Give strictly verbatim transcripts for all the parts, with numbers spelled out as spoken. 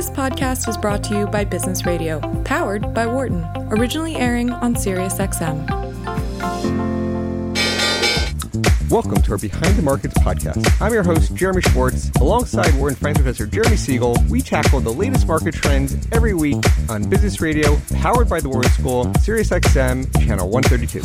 This podcast is brought to you by Business Radio, powered by Wharton, originally airing on SiriusXM. Welcome to our Behind the Markets podcast. I'm your host, Jeremy Schwartz. Alongside Wharton Finance Professor Jeremy Siegel, we tackle the latest market trends every week on Business Radio, powered by the Wharton School, SiriusXM, Channel one thirty-two.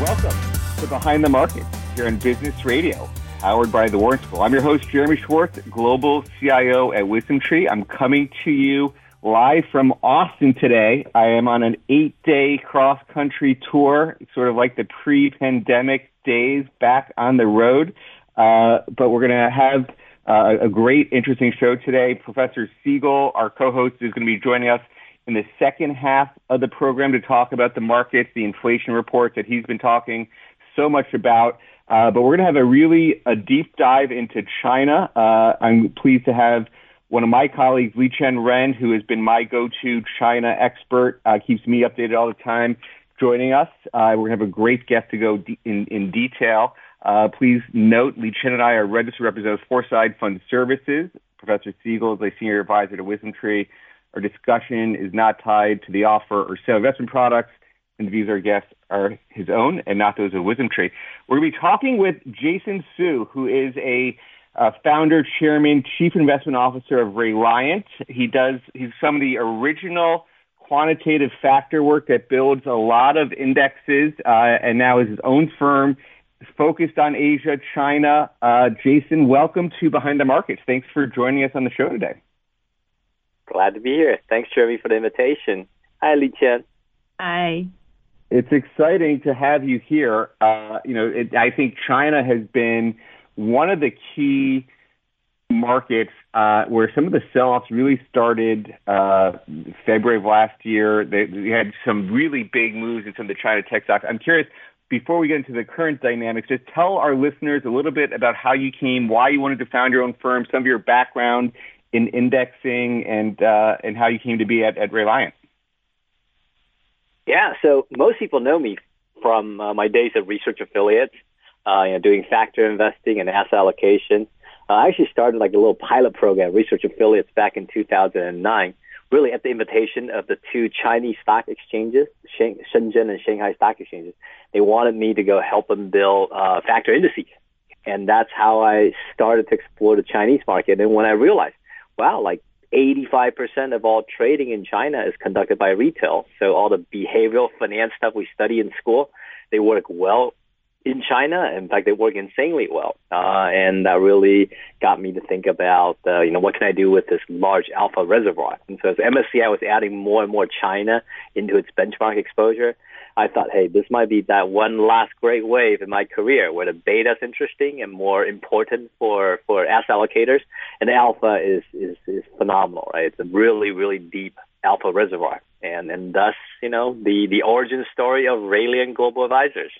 Welcome to Behind the Markets here on Business Radio, powered by the Wharton School. I'm your host, Jeremy Schwartz, Global C I O at Wisdom Tree. I'm coming to you live from Austin today. I am on an eight-day cross-country tour, sort of like the pre-pandemic days, back on the road. Uh, but we're going to have uh, a great, interesting show today. Professor Siegel, our co-host, is going to be joining us in the second half of the program to talk about the markets, the inflation reports that he's been talking so much about. Uh, but we're going to have a really a deep dive into China. Uh, I'm pleased to have one of my colleagues, Li Chen Ren, who has been my go-to China expert, uh, keeps me updated all the time, joining us. Uh, we're going to have a great guest to go de- in, in detail. Uh, please note, Li Chen and I are registered representatives for Forsyth Fund Services. Professor Siegel is a senior advisor to Wisdom Tree. Our discussion is not tied to the offer or sale of investment products, and the views of our guests are his own and not those of Wisdom Tree. We're going to be talking with Jason Hsu, who is a Uh, founder, chairman, chief investment officer of Rayliant. He does, he's some of the original quantitative factor work that builds a lot of indexes, uh, and now is his own firm focused on Asia, China. Uh, Jason, welcome to Behind the Markets. Thanks for joining us on the show today. Glad to be here. Thanks, Jeremy, for the invitation. Hi, Li Chen. Hi. It's exciting to have you here. Uh, you know, it, I think China has been one of the key markets uh, where some of the sell-offs really started uh, February of last year. They, they had some really big moves in some of the China tech stocks. I'm curious, before we get into the current dynamics, just tell our listeners a little bit about how you came, why you wanted to found your own firm, some of your background in indexing, and uh, and how you came to be at, at Rayliant. Yeah, so most people know me from uh, my days at Research Affiliates. Uh, you know, doing factor investing and asset allocation. Uh, I actually started like a little pilot program, Research Affiliates, back in two thousand nine, really at the invitation of the two Chinese stock exchanges, Shenzhen and Shanghai stock exchanges. They wanted me to go help them build uh, factor indices. And that's how I started to explore the Chinese market. And when I realized, wow, like eighty-five percent of all trading in China is conducted by retail. So all the behavioral finance stuff we study in school, they work well in China. In fact, they work insanely well. Uh, and that really got me to think about, uh, you know, what can I do with this large alpha reservoir? And so as M S C I was adding more and more China into its benchmark exposure, I thought, hey, this might be that one last great wave in my career where the beta is interesting and more important for, for asset allocators. And alpha is, is, is phenomenal, right? It's a really, really deep alpha reservoir. And, and thus, you know, the, the origin story of Rayliant Global Advisors.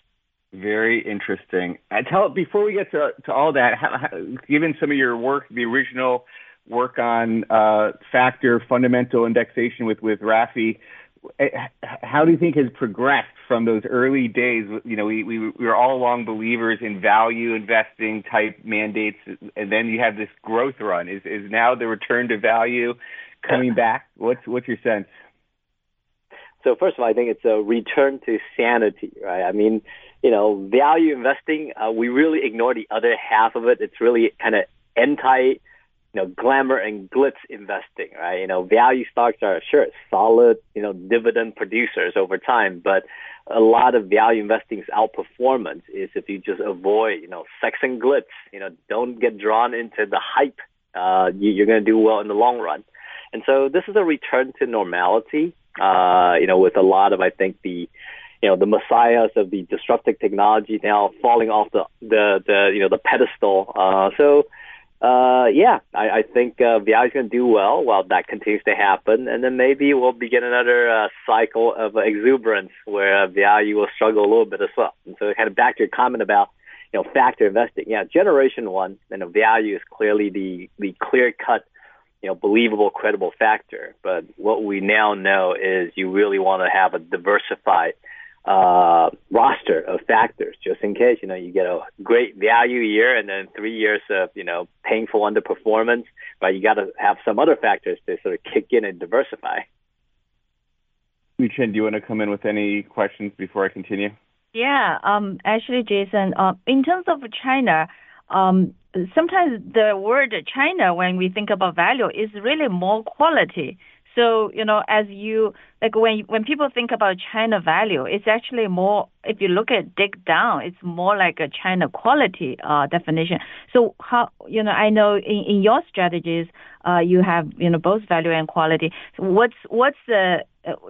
Very interesting. I tell before we get to to all that, how, how, given some of your work, the original work on uh, factor fundamental indexation with with Rafi, how do you think has progressed from those early days? You know, we we, we were all long believers in value investing type mandates, and then you have this growth run. Is is now the return to value coming back? What's what's your sense? So first of all, I think it's a return to sanity, right? I mean, you know, value investing, uh, we really ignore the other half of it. It's really kind of anti, you know, glamour and glitz investing, right? You know, value stocks are sure solid, you know, dividend producers over time, but a lot of value investing's outperformance is if you just avoid, you know, sex and glitz, you know, don't get drawn into the hype. Uh, you, you're going to do well in the long run. And so this is a return to normality. Uh, you know, with a lot of, I think, the, you know, the messiahs of the disruptive technology now falling off the, the, the you know, the pedestal. Uh, so, uh, yeah, I, I think uh, V I is going to do well while that continues to happen. And then maybe we'll begin another uh, cycle of uh, exuberance where uh, V I will struggle a little bit as well. And so kind of back to your comment about, you know, factor investing. Yeah, generation one, you know, value is clearly the, the clear-cut, you know, believable, credible factor. But what we now know is you really want to have a diversified uh, roster of factors just in case, you know, you get a great value year and then three years of, you know, painful underperformance, right? You got to have some other factors to sort of kick in and diversify. Li Chen, do you want to come in with any questions before I continue? Yeah, um, actually, Jason, uh, in terms of China, um, sometimes the word China, when we think about value, is really more quality. So, you know, as you, like when when people think about China value, it's actually more, if you look at dig down, it's more like a China quality uh, definition. So how, you know, I know in, in your strategies, uh, you have, you know, both value and quality. So what's, what's the,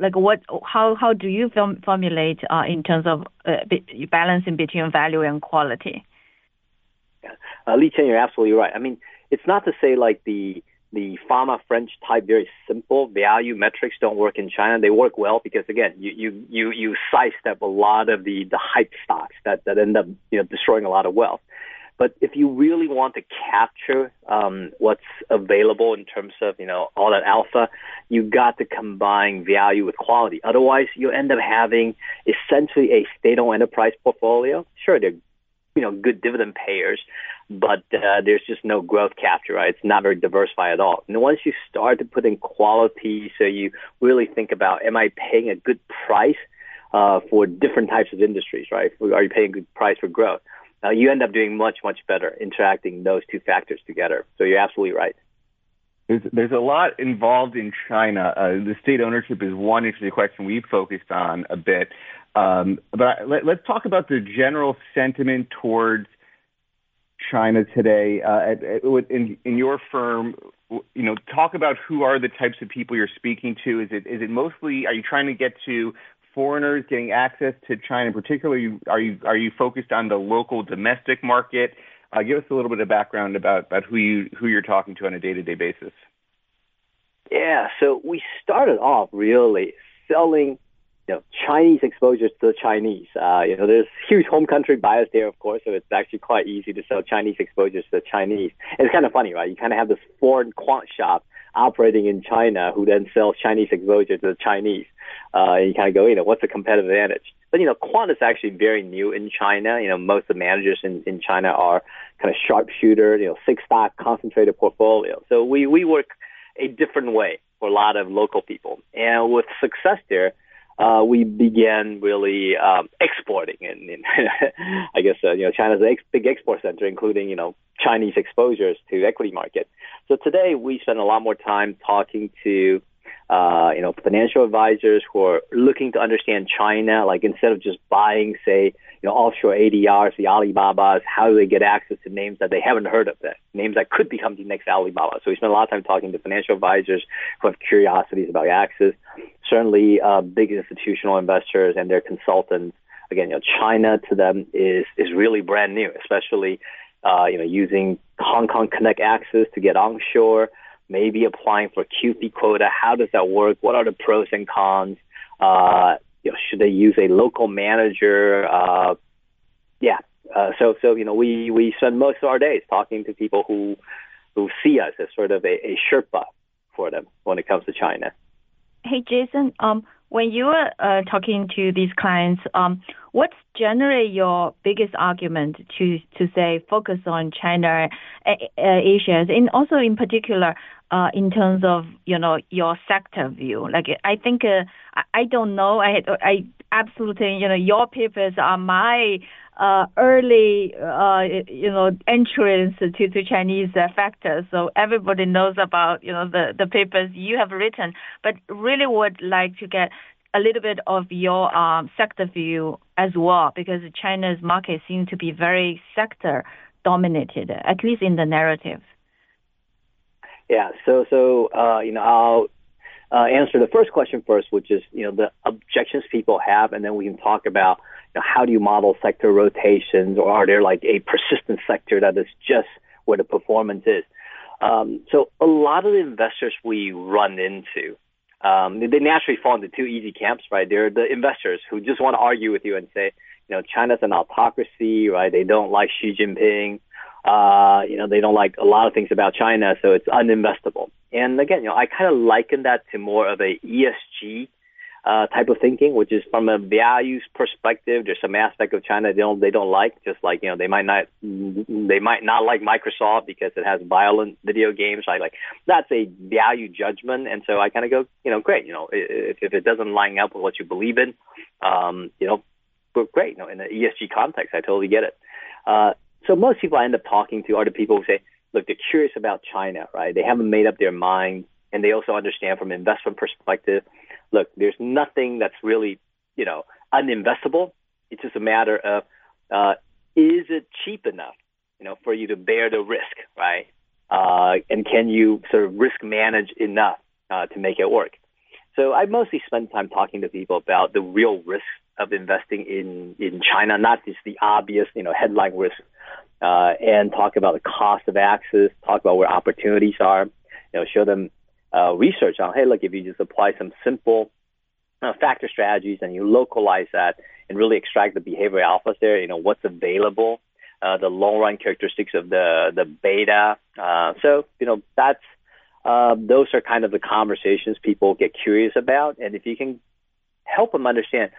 like what, how, how do you form, formulate uh, in terms of uh, balancing between value and quality? Uh, Li Chen, you're absolutely right. I mean, it's not to say like the, the pharma French type, very simple value metrics don't work in China. They work well because again, you, you, you, you sidestep a lot of the, the hype stocks that, that end up, you know, destroying a lot of wealth. But if you really want to capture, um, what's available in terms of, you know, all that alpha, you got to combine value with quality. Otherwise you end up having essentially a state-owned enterprise portfolio. Sure, they're, you know, good dividend payers, but uh, there's just no growth capture, right? It's not very diversified at all. And once you start to put in quality, so you really think about, am I paying a good price uh, for different types of industries, right? Are you paying a good price for growth? Uh, you end up doing much, much better interacting those two factors together. So you're absolutely right. There's, there's a lot involved in China. Uh, the state ownership is one interesting question we focused on a bit. Um, but let, let's talk about the general sentiment towards China today. Uh, at, at, in, in your firm, you know, talk about who are the types of people you're speaking to. Is it is it mostly? Are you trying to get to foreigners getting access to China? Particularly, are you are you focused on the local domestic market? Uh, give us a little bit of background about, about who you who you're talking to on a day-to-day basis. Yeah, so we started off really selling, you know, Chinese exposures to the Chinese. Uh, you know, there's huge home country bias there, of course, so it's actually quite easy to sell Chinese exposures to the Chinese. And it's kind of funny, right? You kind of have this foreign quant shop operating in China who then sells Chinese exposure to the Chinese. Uh, and you kind of go, you know, what's the competitive advantage? But, you know, quant is actually very new in China. You know, most of the managers in, in China are kind of sharpshooter, you know, six stock concentrated portfolio. So we, we work a different way for a lot of local people. And with success there, Uh, we began really um, exporting, and, and I guess uh, you know, China's a ex- big export center, including, you know, Chinese exposures to equity market. So today we spend a lot more time talking to uh, you know, financial advisors who are looking to understand China. Like instead of just buying, say, you know, offshore A D Rs, the Alibabas, how do they get access to names that they haven't heard of, that names that could become the next Alibaba? So we spend a lot of time talking to financial advisors who have curiosities about access. Certainly, uh, big institutional investors and their consultants. Again, you know, China to them is is really brand new, especially uh, you know, using Hong Kong Connect access to get onshore. Maybe applying for Q F I I quota. How does that work? What are the pros and cons? Uh, you know, should they use a local manager? Uh, yeah. Uh, so, so you know, we, we spend most of our days talking to people who who see us as sort of a, a Sherpa for them when it comes to China. Hey, Jason. Um, when you are uh, talking to these clients, um, what's generally your biggest argument to to say focus on China, uh, Asia, and also in particular? Uh, in terms of, you know, your sector view, like I think uh, I, I don't know. I I absolutely, you know, your papers are my uh, early uh, you know, entrance to to Chinese uh, factors. So everybody knows about, you know, the the papers you have written, but really would like to get a little bit of your um, sector view as well, because China's market seems to be very sector dominated, at least in the narrative. Yeah, so so uh, you know, I'll uh, answer the first question first, which is, you know, the objections people have, and then we can talk about, you know, how do you model sector rotations, or are there like a persistent sector that is just where the performance is? Um, so a lot of the investors we run into, um, they naturally fall into two easy camps, right? They're the investors who just want to argue with you and say, you know, China's an autocracy, right? They don't like Xi Jinping. Uh, you know, they don't like a lot of things about China, so it's uninvestable. And again, you know, I kind of liken that to more of a E S G uh, type of thinking, which is from a values perspective. There's some aspect of China they don't they don't like. Just like, you know, they might not they might not like Microsoft because it has violent video games. Like, like that's a value judgment. And so I kind of go, you know, great. You know, if, if it doesn't line up with what you believe in, um, you know, but great. You know, in the E S G context, I totally get it. Uh, so most people I end up talking to are the people who say, look, they're curious about China, right? They haven't made up their mind. And they also understand from an investment perspective, look, there's nothing that's really, you know, uninvestable. It's just a matter of, uh, is it cheap enough, you know, for you to bear the risk, right? Uh, and can you sort of risk manage enough uh, to make it work? So I mostly spend time talking to people about the real risks of investing in, in China, not just the obvious, you know, headline risks, uh, and talk about the cost of access, talk about where opportunities are, you know, show them uh, research on, hey, look, if you just apply some simple uh, factor strategies and you localize that and really extract the behavioral alphas there, you know, what's available, uh, the long-run characteristics of the, the beta. Uh, so, you know, that's, uh, those are kind of the conversations people get curious about. And if you can help them understand,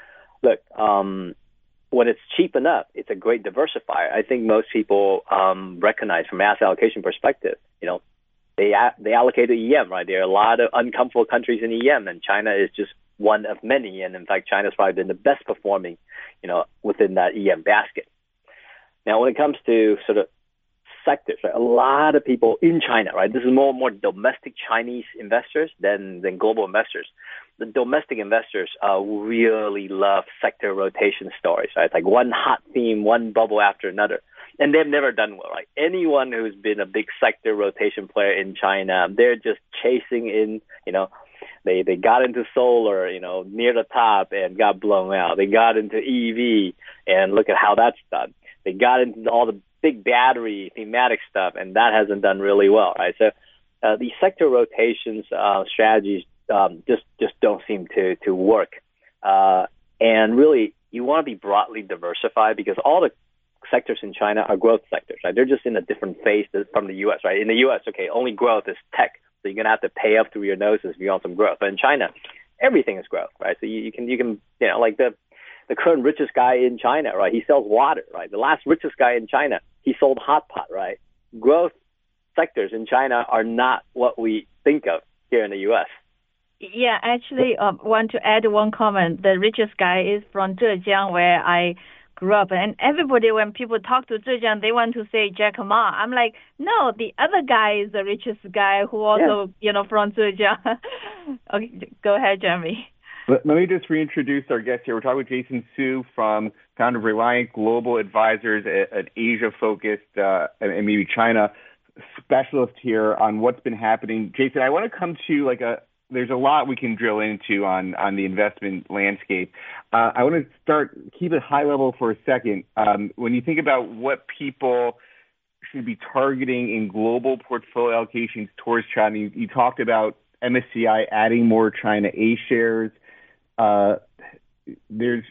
look, um, when it's cheap enough, it's a great diversifier. I think most people um, recognize from asset allocation perspective, you know, they they allocate to E M, right? There are a lot of uncomfortable countries in E M, and China is just one of many. And in fact, China's probably been the best performing, you know, within that E M basket. Now, when it comes to sort of sectors, right? A lot of people in China, right? This is more and more domestic Chinese investors than, than global investors. The domestic investors uh, really love sector rotation stories, right? It's like one hot theme, one bubble after another. And they've never done well, right? Anyone who's been a big sector rotation player in China, they're just chasing in, you know, they, they got into solar, you know, near the top and got blown out. They got into E V and look at how that's done. They got into all the big battery thematic stuff, and that hasn't done really well, right? So uh, the sector rotations uh, strategies um, just just don't seem to to work. Uh, and really, you want to be broadly diversified because all the sectors in China are growth sectors, right? They're just in a different phase from the U S, right? In the U S, okay, only growth is tech, so you're going to have to pay up through your noses if you want some growth. But in China, everything is growth, right? So you, you can you can you know like the the current richest guy in China, right? He sells water, right? The last richest guy in China, he sold hot pot, right? Growth sectors in China are not what we think of here in the U S. Yeah, actually, I uh, want to add one comment. The richest guy is from Zhejiang, where I grew up. And everybody, when people talk to Zhejiang, they want to say Jack Ma. I'm like, no, the other guy is the richest guy who also, yeah. you know, from Zhejiang. Okay, go ahead, Jeremy. Let me just reintroduce our guest here. We're talking with Jason Hsu, from founder of Rayliant Global Advisors, an Asia-focused uh, and maybe China specialist here on what's been happening. Jason, I want to come to like a there's a lot we can drill into on on the investment landscape. Uh, I want to start keep it high level for a second. Um, when you think about what people should be targeting in global portfolio allocations towards China, you, you talked about M S C I adding more China A shares. Uh, there's,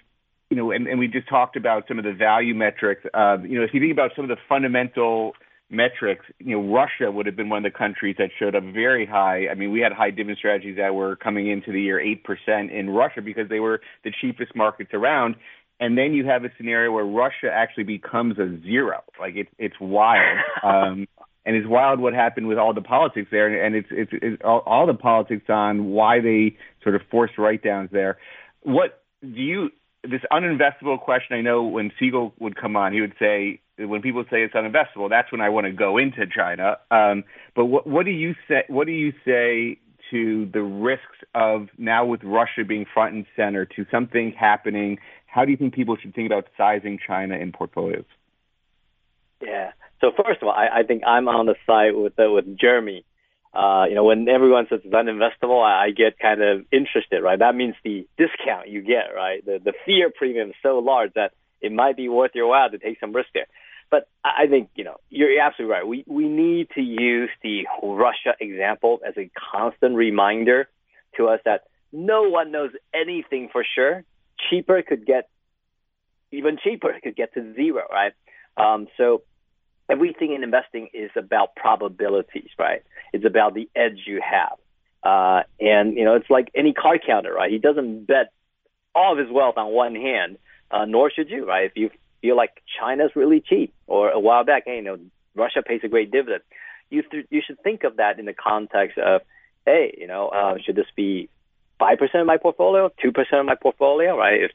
you know, and, and we just talked about some of the value metrics. Uh, you know, if you think about some of the fundamental metrics, you know, Russia would have been one of the countries that showed up very high. I mean, we had high dividend strategies that were coming into the year eight percent in Russia because they were the cheapest markets around. And then you have a scenario where Russia actually becomes a zero. Like, it, it's wild. Um, and it's wild what happened with all the politics there, and it's it's, it's all, all the politics on why they sort of forced write-downs there. What do you – this uninvestable question, I know when Siegel would come on, he would say – when people say it's uninvestable, that's when I want to go into China. Um, but what, what do you say, what do you say to the risks of now with Russia being front and center to something happening? How do you think people should think about sizing China in portfolios? Yeah. So first of all, I, I think I'm on the side with uh, with Jeremy. Uh, you know, when everyone says it's uninvestable, I, I get kind of interested, right? That means the discount you get, right? The the fear premium is so large that it might be worth your while to take some risk there. But I think, you know, you're absolutely right. We we need to use the Russia example as a constant reminder to us that no one knows anything for sure. Cheaper could get even cheaper. It could get to zero, right? Um, so everything in investing is about probabilities, right? It's about the edge you have. Uh, and, you know, it's like any card counter, right? He doesn't bet all of his wealth on one hand, uh, nor should you, right? If you feel like China's really cheap, or a while back, hey, you know, Russia pays a great dividend, you th- you should think of that in the context of, hey, you know, uh, should this be five percent of my portfolio, two percent of my portfolio, right? If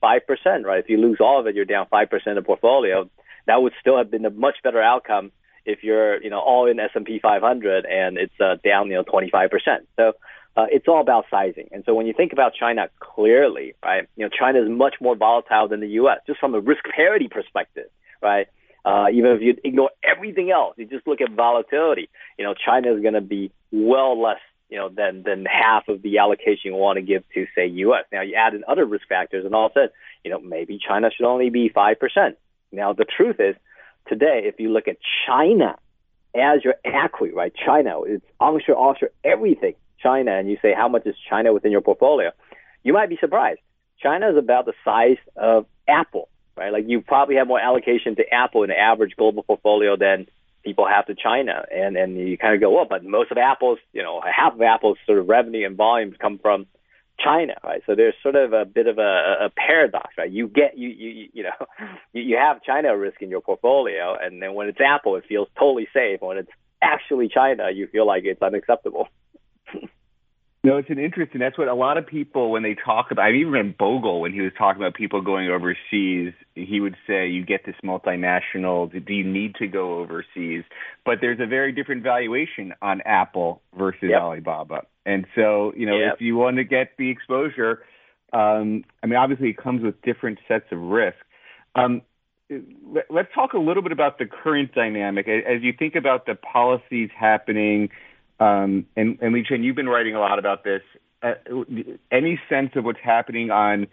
five percent, right? If you lose all of it, you're down five percent of the portfolio. That would still have been a much better outcome if you're, you know, all in S and P five hundred and it's uh, down, you know, twenty-five percent. So uh, it's all about sizing. And so when you think about China clearly, right, you know, China is much more volatile than the U S just from a risk parity perspective, right? Uh, even if you ignore everything else, you just look at volatility, you know, China is going to be well less, you know, than, than half of the allocation you want to give to, say, U S. Now, you add in other risk factors and all of a sudden, you know, maybe China should only be five percent. Now, the truth is, today, if you look at China as your acquis, right, China, it's onshore, offshore, everything, China, and you say, how much is China within your portfolio? You might be surprised. China is about the size of Apple, right? Like, you probably have more allocation to Apple in the average global portfolio than people have to China. And, and you kind of go, well, but most of Apple's, you know, half of Apple's sort of revenue and volumes come from China, right? So there's sort of a bit of a, a paradox, right? You get, you, you, you know, you, you have China risk in your portfolio, and then when it's Apple, it feels totally safe. When it's actually China, you feel like it's unacceptable. No, it's an interesting, that's what a lot of people, when they talk about, I mean, even Bogle, when he was talking about people going overseas, he would say, you get this multinational, do you need to go overseas? But there's a very different valuation on Apple versus yep. Alibaba. And so, you know, yep. if you want to get the exposure, um, I mean, obviously it comes with different sets of risk. Um, let's talk a little bit about the current dynamic. As you think about the policies happening, Um, and, and Li Chen, you've been writing a lot about this. Uh, any sense of what's happening on,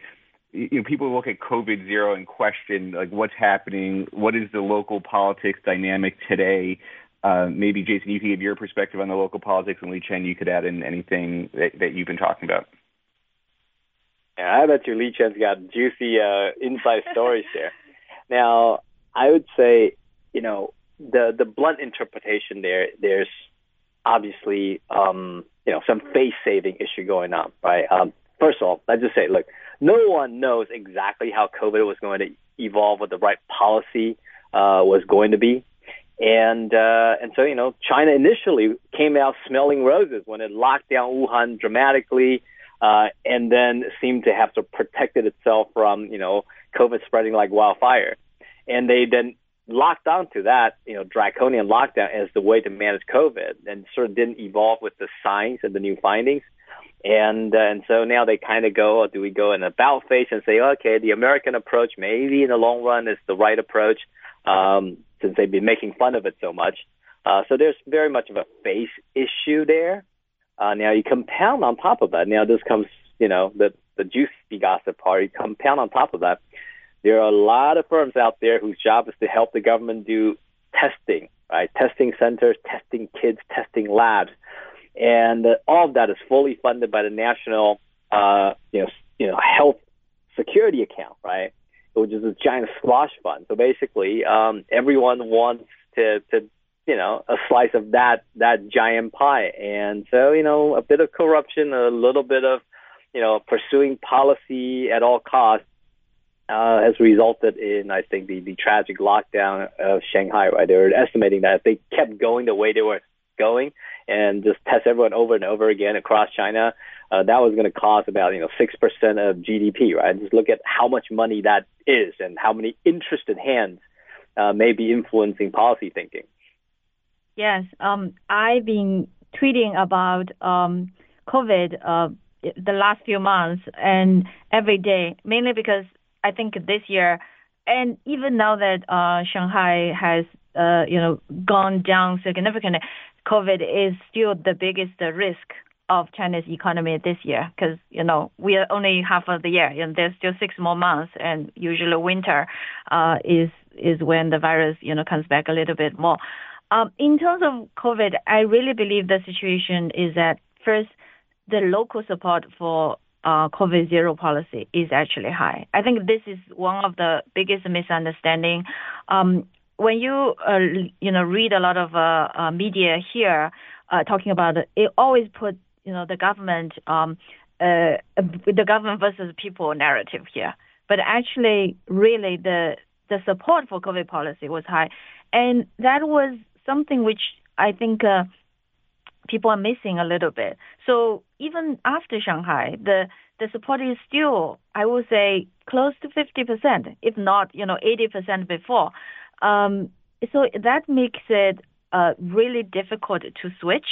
you know, people look at COVID zero and question, like, what's happening? What is the local politics dynamic today? Uh, maybe, Jason, you can give your perspective on the local politics, and Li Chen, you could add in anything that, that you've been talking about. Yeah, I bet you Li Chen's got juicy uh, inside stories there. Now, I would say, you know, the, the blunt interpretation there, there's, obviously, um, you know, some face-saving issue going on, right? Um, first of all, let's just say, look, no one knows exactly how COVID was going to evolve, what the right policy uh, was going to be. And uh, and so, you know, China initially came out smelling roses when it locked down Wuhan dramatically uh, and then seemed to have to protect itself from, you know, COVID spreading like wildfire. And they then locked on to that, you know, draconian lockdown as the way to manage COVID, and sort of didn't evolve with the science and the new findings. And uh, and so now they kind of go, or do we go in about face and say, okay, the American approach maybe in the long run is the right approach, um, since they've been making fun of it so much. Uh, so there's very much of a face issue there. Uh, now you compound on top of that. Now this comes, you know, the, the juicy gossip part, you compound on top of that. There are a lot of firms out there whose job is to help the government do testing, right? Testing centers, testing kids, testing labs. And uh, all of that is fully funded by the national, uh, you know, you know, health security account, right? Which is a giant slush fund. So basically, um, everyone wants to, to, you know, a slice of that, that giant pie. And so, you know, a bit of corruption, a little bit of, you know, pursuing policy at all costs, Uh, has resulted in, I think, the, the tragic lockdown of Shanghai, right? They were estimating that if they kept going the way they were going and just test everyone over and over again across China, uh, that was going to cost about, you know, six percent of G D P, right? Just look at how much money that is and how many interested hands uh, may be influencing policy thinking. Yes. Um, I've been tweeting about um, COVID uh, the last few months and every day, mainly because I think this year, and even now that uh, Shanghai has, uh, you know, gone down significantly, COVID is still the biggest risk of China's economy this year because, you know, we are only half of the year and there's still six more months, and usually winter uh, is is when the virus, you know, comes back a little bit more. Um, in terms of COVID, I really believe the situation is that first, the local support for Uh, COVID zero policy is actually high. I think this is one of the biggest misunderstanding. Um, when you uh, you know read a lot of uh, uh, media here uh, talking about it, it always put you know, the government, um, uh, the government versus people narrative here. But actually, really, the the support for COVID policy was high, and that was something which I think uh, people are missing a little bit. So even after Shanghai, the the support is still, I would say, close to fifty percent, if not, you know, eighty percent before. Um, so that makes it uh, really difficult to switch.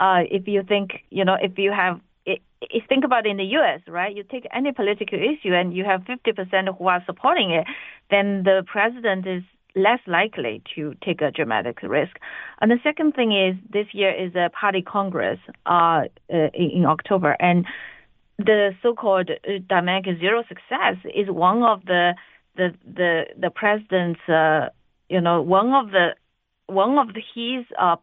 Uh, if you think, you know, if you have, it, it, think about it in the U S, right? You take any political issue and you have fifty percent who are supporting it, then the president is less likely to take a dramatic risk. And the second thing is this year is a party congress uh, in October, and the so-called dynamic zero success is one of the the the, the president's uh, you know one of the one of his uh,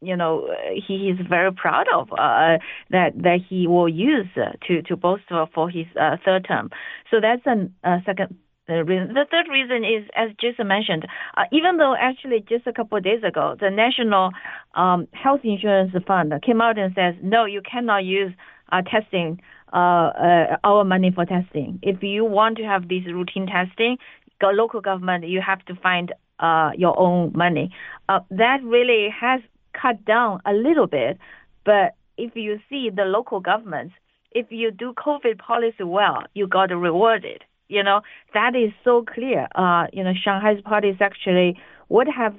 you know he is very proud of uh, that that he will use to to bolster for his uh, third term. So that's a uh, second. The reason. The third reason is, as Jason mentioned, uh, even though actually just a couple of days ago, the National um, Health Insurance Fund came out and says, no, you cannot use uh, testing, uh, uh, our money for testing. If you want to have this routine testing, the local government, you have to find uh, your own money. Uh, that really has cut down a little bit. But if you see the local governments, if you do COVID policy well, you got rewarded. You know, that is so clear. Uh, you know, Shanghai's parties actually would have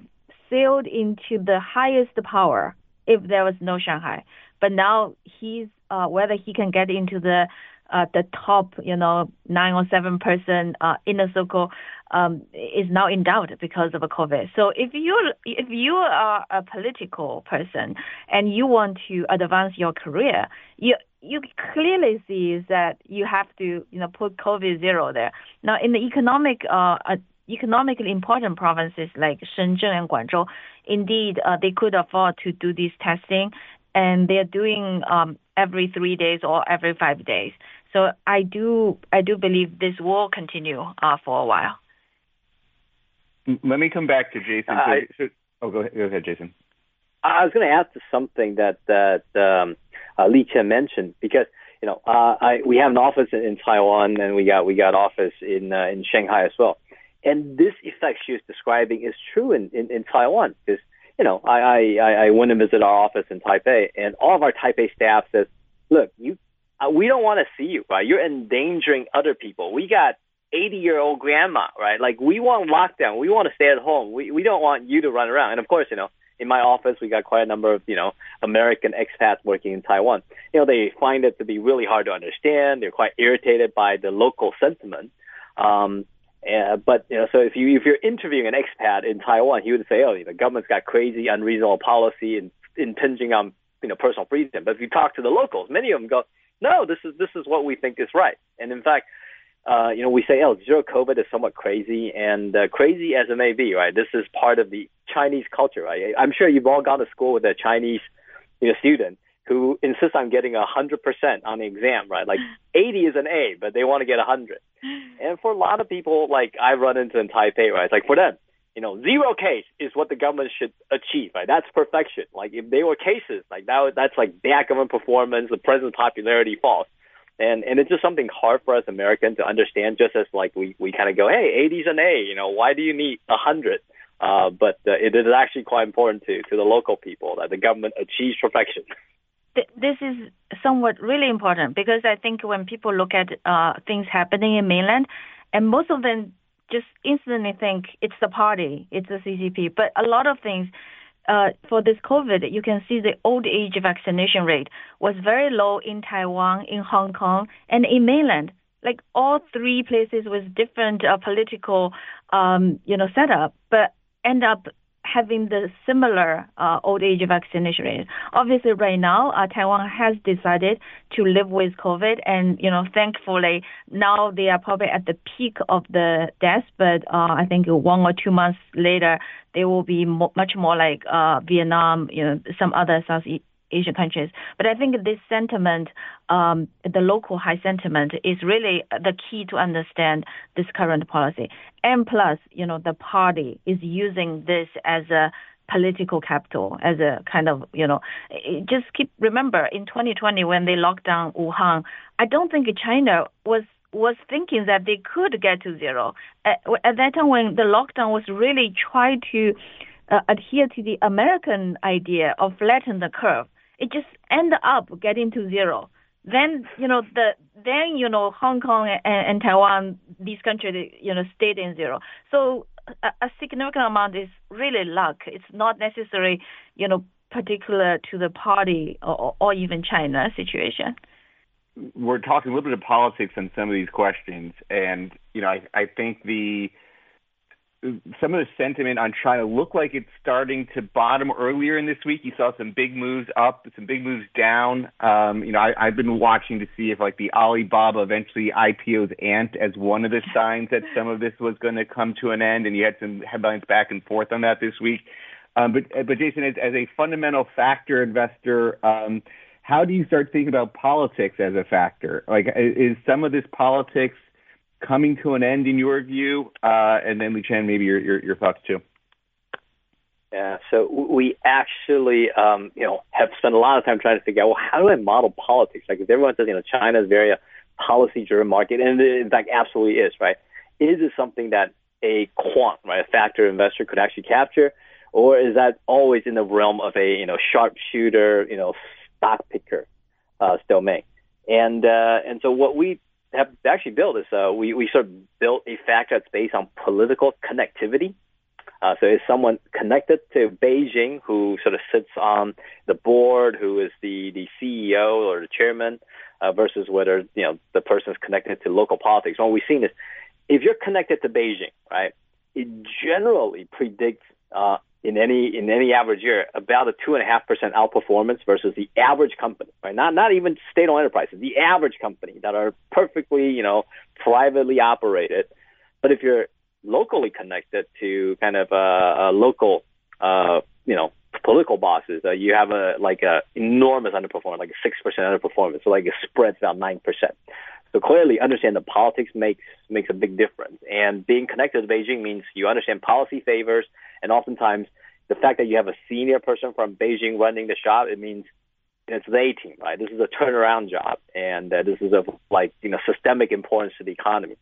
sailed into the highest power if there was no Shanghai. But now he's, uh, whether he can get into the uh, the top, you know, nine or seven person uh, inner circle um, is now in doubt because of COVID. So if you if you are a political person and you want to advance your career, you you clearly see that you have to, you know, put COVID zero there. Now, in the economic, uh, uh, economically important provinces like Shenzhen and Guangzhou, indeed, uh, they could afford to do this testing, and they're doing um, every three days or every five days. So I do, I do believe this will continue uh, for a while. Let me come back to Jason. Uh, so, I, oh, go ahead, go ahead, Jason. I was going to ask something that that. Um, Uh, Li Chen mentioned, because you know uh, I, we have an office in, in Taiwan, and we got we got office in uh, in Shanghai as well. And this effect she was describing is true in, in, in Taiwan, because you know I, I, I went and visited our office in Taipei, and all of our Taipei staff says, "Look, you, uh, we don't want to see you. Right? You're endangering other people. We got eighty year old grandma, right? Like we want lockdown. We want to stay at home. We we don't want you to run around." And of course, you know. In my office, we got quite a number of, you know, American expats working in Taiwan. You know, they find it to be really hard to understand. They're quite irritated by the local sentiment. Um, uh, but, you know, so if, you, if you're interviewing an expat in Taiwan, he would say, oh, the government's got crazy, unreasonable policy and impinging on, you know, personal freedom. But if you talk to the locals, many of them go, no, this is this is what we think is right. And in fact, uh, you know, we say, oh, zero COVID is somewhat crazy, and uh, crazy as it may be, right? This is part of the Chinese culture, right? I'm sure you've all gone to school with a Chinese, you know, student who insists on getting a hundred percent on the exam, right? Like eighty is an A, but they want to get a hundred. And for a lot of people, like I've run into in Taipei, right? It's like for them, you know, zero case is what the government should achieve, right? That's perfection. Like if they were cases, like that, that's like bad government performance. The president's popularity falls. And and it's just something hard for us Americans to understand. Just as like we we kind of go, hey, eighty's an A, you know, why do you need a hundred? Uh, but uh, it is actually quite important to, to the local people that the government achieves perfection. This is somewhat really important because I think when people look at uh, things happening in mainland, and most of them just instantly think it's the party, it's the C C P. But a lot of things uh, for this COVID, you can see the old age vaccination rate was very low in Taiwan, in Hong Kong, and in mainland. Like all three places with different uh, political, um, you know, setup, but end up having the similar uh, old age vaccination rate. Obviously, right now, uh, Taiwan has decided to live with COVID, and you know, thankfully, now they are probably at the peak of the deaths. But uh, I think one or two months later, they will be mo- much more like uh, Vietnam, you know, some other Southeast Asian countries. But I think this sentiment, um, the local high sentiment, is really the key to understand this current policy. And plus, you know, the party is using this as a political capital as a kind of, you know, just keep remember in twenty twenty when they locked down Wuhan, I don't think China was was thinking that they could get to zero. At, at that time when the lockdown was really trying to uh, adhere to the American idea of flatten the curve, it just ended up getting to zero. Then, you know, the then, you know, Hong Kong and, and Taiwan, these countries, you know, stayed in zero. So a, a significant amount is really luck. It's not necessarily, you know, particular to the party or, or even China situation. We're talking a little bit of politics on some of these questions. And, you know, I, I think the some of the sentiment on China looked like it's starting to bottom earlier in this week. You saw some big moves up, some big moves down. Um, you know, I, I've been watching to see if, like, the Alibaba eventually I P Os Ant as one of the signs that some of this was going to come to an end, and you had some headlines back and forth on that this week. Um, but, but Jason, as, as a fundamental factor investor, um, how do you start thinking about politics as a factor? Like, is some of this politics coming to an end in your view? Uh, and then, Li Chen, maybe your, your, your thoughts too. Yeah, so we actually, um, you know, have spent a lot of time trying to figure out, well, how do I model politics? Like, if everyone says, you know, China is very a policy-driven market, and it, in fact, absolutely is, right? Is it something that a quant, right, a factor investor could actually capture? Or is that always in the realm of a, you know, sharpshooter, you know, stock picker uh, domain? And, uh, and so what we have actually built is uh, we, we sort of built a factor that's based on political connectivity. Uh, so is someone connected to Beijing who sort of sits on the board, who is the, the C E O or the chairman, uh, versus whether, you know, the person is connected to local politics. What we've seen is if you're connected to Beijing, right, it generally predicts uh, in any in any average year about a two and a half percent outperformance versus the average company, right? Not not even state-owned enterprises, the average company that are perfectly, you know, privately operated. But if you're locally connected to kind of a, a local, uh, you know, political bosses, uh, you have a like a enormous underperformance, like a six percent underperformance. So like it spreads about nine percent. So clearly, understand the politics makes makes a big difference. And being connected to Beijing means you understand policy favors, and oftentimes the fact that you have a senior person from Beijing running the shop, it means it's their team, right? This is a turnaround job, and uh, this is of like you know systemic importance to the economy.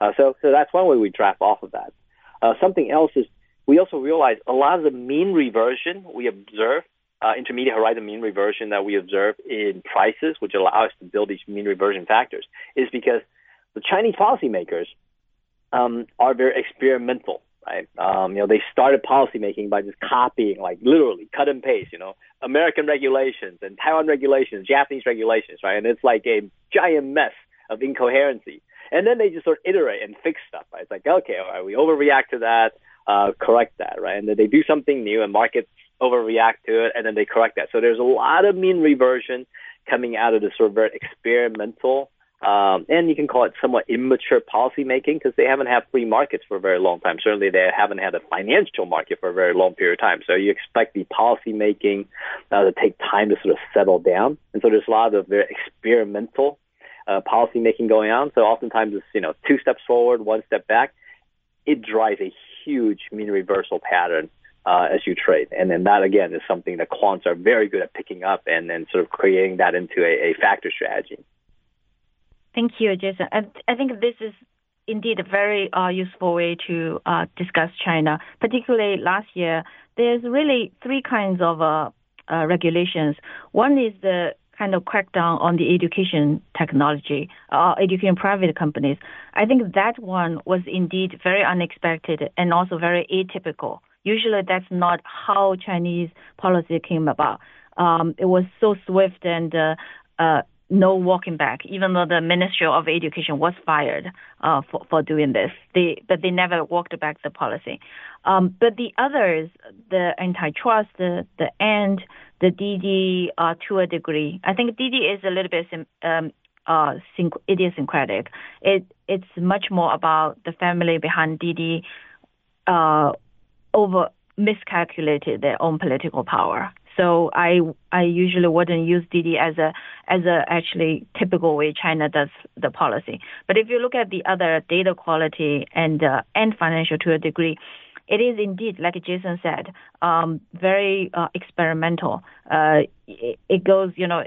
Uh, so so that's one way we draft off of that. Uh, something else is we also realize a lot of the mean reversion we observe. Uh, intermediate horizon mean reversion that we observe in prices, which allow us to build these mean reversion factors, is because the Chinese policymakers um, are very experimental, right? Um, you know, they started policymaking by just copying, like literally cut and paste, you know, American regulations and Taiwan regulations, Japanese regulations, right? And it's like a giant mess of incoherency. And then they just sort of iterate and fix stuff, right? It's like, okay, all right, we overreact to that, uh, correct that, right? And then they do something new and markets overreact to it, and then they correct that. So there's a lot of mean reversion coming out of the sort of very experimental, um, and you can call it somewhat immature policymaking because they haven't had free markets for a very long time. Certainly they haven't had a financial market for a very long period of time. So you expect the policymaking uh, to take time to sort of settle down. And so there's a lot of very experimental uh, policymaking going on. So oftentimes it's, you know, two steps forward, one step back. It drives a huge mean reversal pattern Uh, as you trade. And then that, again, is something that quants are very good at picking up and then sort of creating that into a, a factor strategy. Thank you, Jason. I, I think this is indeed a very uh, useful way to uh, discuss China. Particularly last year, there's really three kinds of uh, uh, regulations. One is the kind of crackdown on the education technology, uh, education private companies. I think that one was indeed very unexpected and also very atypical. Usually that's not how Chinese policy came about. Um, it was so swift and uh, uh, no walking back, even though the Ministry of Education was fired uh, for, for doing this. They, but they never walked back the policy. Um, but the others, the antitrust, the, the Ant, the Didi uh, to a degree. I think Didi is a little bit um, uh, idiosyncratic. It, it's much more about the family behind Didi uh over miscalculated their own political power. So I I usually wouldn't use Didi as a as a actually typical way China does the policy. But if you look at the other data quality and uh, and financial to a degree, it is indeed, like Jason said, um, very uh, experimental. Uh, it, it goes, you know,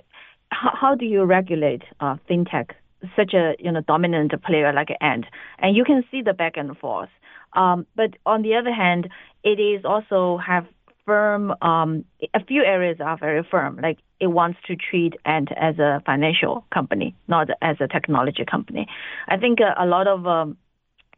how, how do you regulate uh, fintech, such a you know dominant player like Ant? And you can see the back and forth. Um, but on the other hand, it is also have firm. Um, a few areas are very firm. Like it wants to treat Ant as a financial company, not as a technology company. I think a, a lot of um,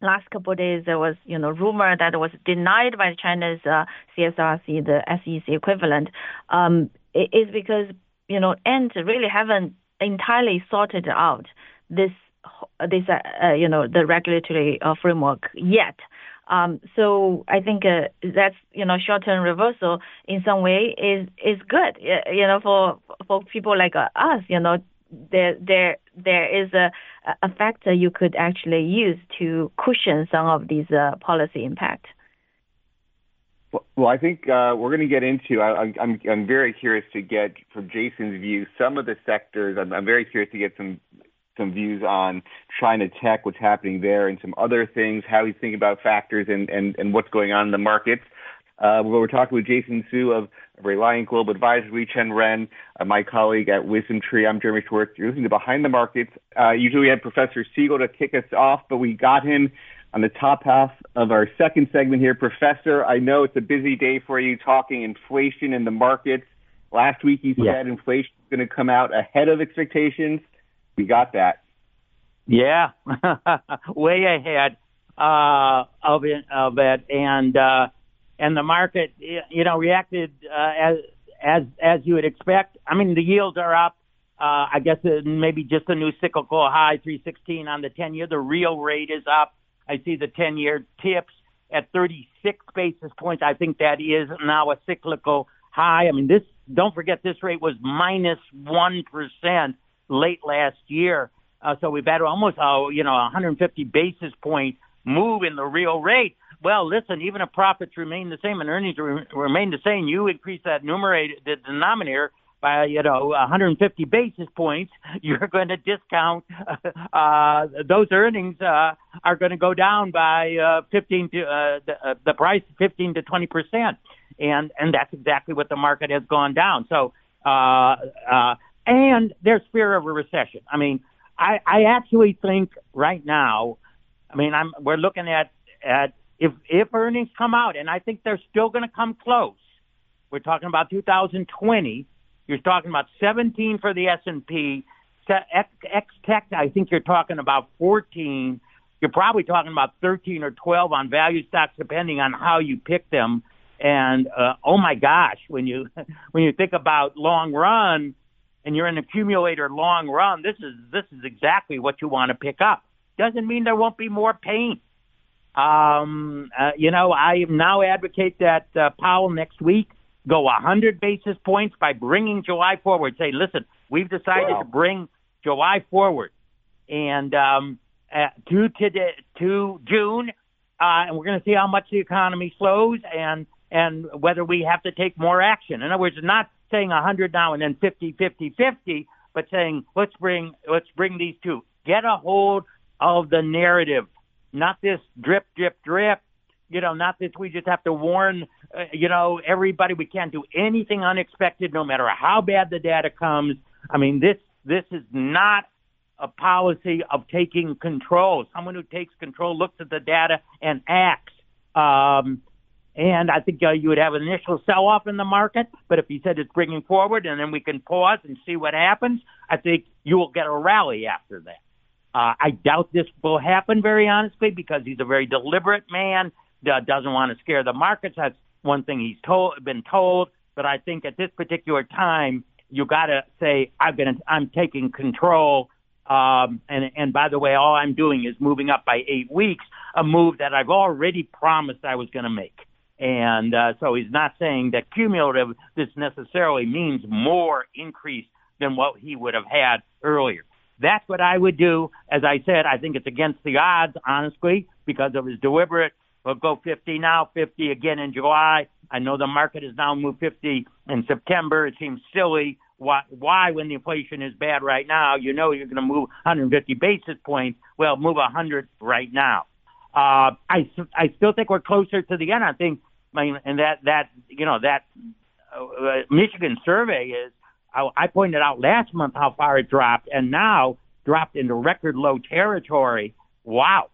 last couple of days there was you know rumor that was denied by China's uh, C S R C, the S E C equivalent. Um, it is because you know Ant really haven't entirely sorted out this this uh, uh, you know the regulatory uh, framework yet. Um, so I think uh, that's you know short-term reversal in some way is is good you know for for people like us. You know there there there is a a factor you could actually use to cushion some of these uh, policy impact. Well, well I think uh, we're going to get into. I, I'm I'm very curious to get from Jason's view some of the sectors. I'm, I'm very curious to get some. some views on China tech, what's happening there, and some other things, how he's thinking about factors and, and, and what's going on in the markets. Uh, we're talking with Jason Hsu of Rayliant Global Advisors, Li Chen Ren, uh, my colleague at Wisdom Tree. I'm Jeremy Schwartz. You're listening to Behind the Markets. Uh, usually we have Professor Siegel to kick us off, but we got him on the top half of our second segment here. Professor, I know it's a busy day for you talking inflation in the markets. Last week you said yeah. inflation is going to come out ahead of expectations. We got that. Yeah, way ahead uh, of it, of it, and uh, and the market, you know, reacted uh, as as as you would expect. I mean, the yields are up. Uh, I guess maybe just a new cyclical high, three sixteen on the ten year. The real rate is up. I see the ten year tips at thirty-six basis points. I think that is now a cyclical high. I mean, this. Don't forget, this rate was minus one percent. Late last year, uh, so we've had almost uh, you know one hundred fifty basis point move in the real rate. Well, listen, even if profits remain the same and earnings re- remain the same, you increase that numerator, the denominator, by you know one hundred fifty basis points. You're going to discount uh, uh, those earnings uh, are going to go down by uh, fifteen to uh, the, uh, the price fifteen to twenty percent, and and that's exactly what the market has gone down. So. Uh, uh, And there's fear of a recession. I mean, I, I actually think right now, I mean, I'm we're looking at, at if if earnings come out, and I think they're still going to come close. We're talking about two thousand twenty. You're talking about seventeen for the S and P. Ex-tech, I think you're talking about fourteen. You're probably talking about thirteen or twelve on value stocks, depending on how you pick them. And uh, oh my gosh, when you when you think about long run. And you're an accumulator long run, this is this is exactly what you want to pick up. Doesn't mean there won't be more pain. Um, uh, you know, I now advocate that uh, Powell next week go one hundred basis points by bringing July forward. Say, listen, we've decided wow. to bring July forward and um, uh, to, today, to June, uh, and we're going to see how much the economy slows and, and whether we have to take more action. In other words, not saying one hundred now and then fifty, fifty, fifty, but saying let's bring let's bring these two. Get a hold of the narrative, not this drip, drip, drip. You know, not this we just have to warn, uh, you know, everybody we can't do anything unexpected no matter how bad the data comes. I mean, this this is not a policy of taking control. Someone who takes control looks at the data and acts. Um And I think uh, you would have an initial sell-off in the market. But if you said it's bringing forward and then we can pause and see what happens, I think you will get a rally after that. Uh, I doubt this will happen, very honestly, because he's a very deliberate man, uh, doesn't want to scare the markets. That's one thing he's told, been told. But I think at this particular time, you got to say, I've been, I'm taking control. Um, and, and by the way, all I'm doing is moving up by eight weeks, a move that I've already promised I was going to make. And uh, so he's not saying that cumulative, this necessarily means more increase than what he would have had earlier. That's what I would do. As I said, I think it's against the odds, honestly, because of his deliberate. We'll go fifty now, fifty again in July. I know the market has now moved fifty in September. It seems silly. Why, why when the inflation is bad right now, you know you're going to move one hundred fifty basis points. Well, move one hundred right now. Uh, I, I still think we're closer to the end. I think, I mean, and that, that, you know, that uh, Michigan survey is, I, I pointed out last month how far it dropped, and now dropped into record low territory. Wow.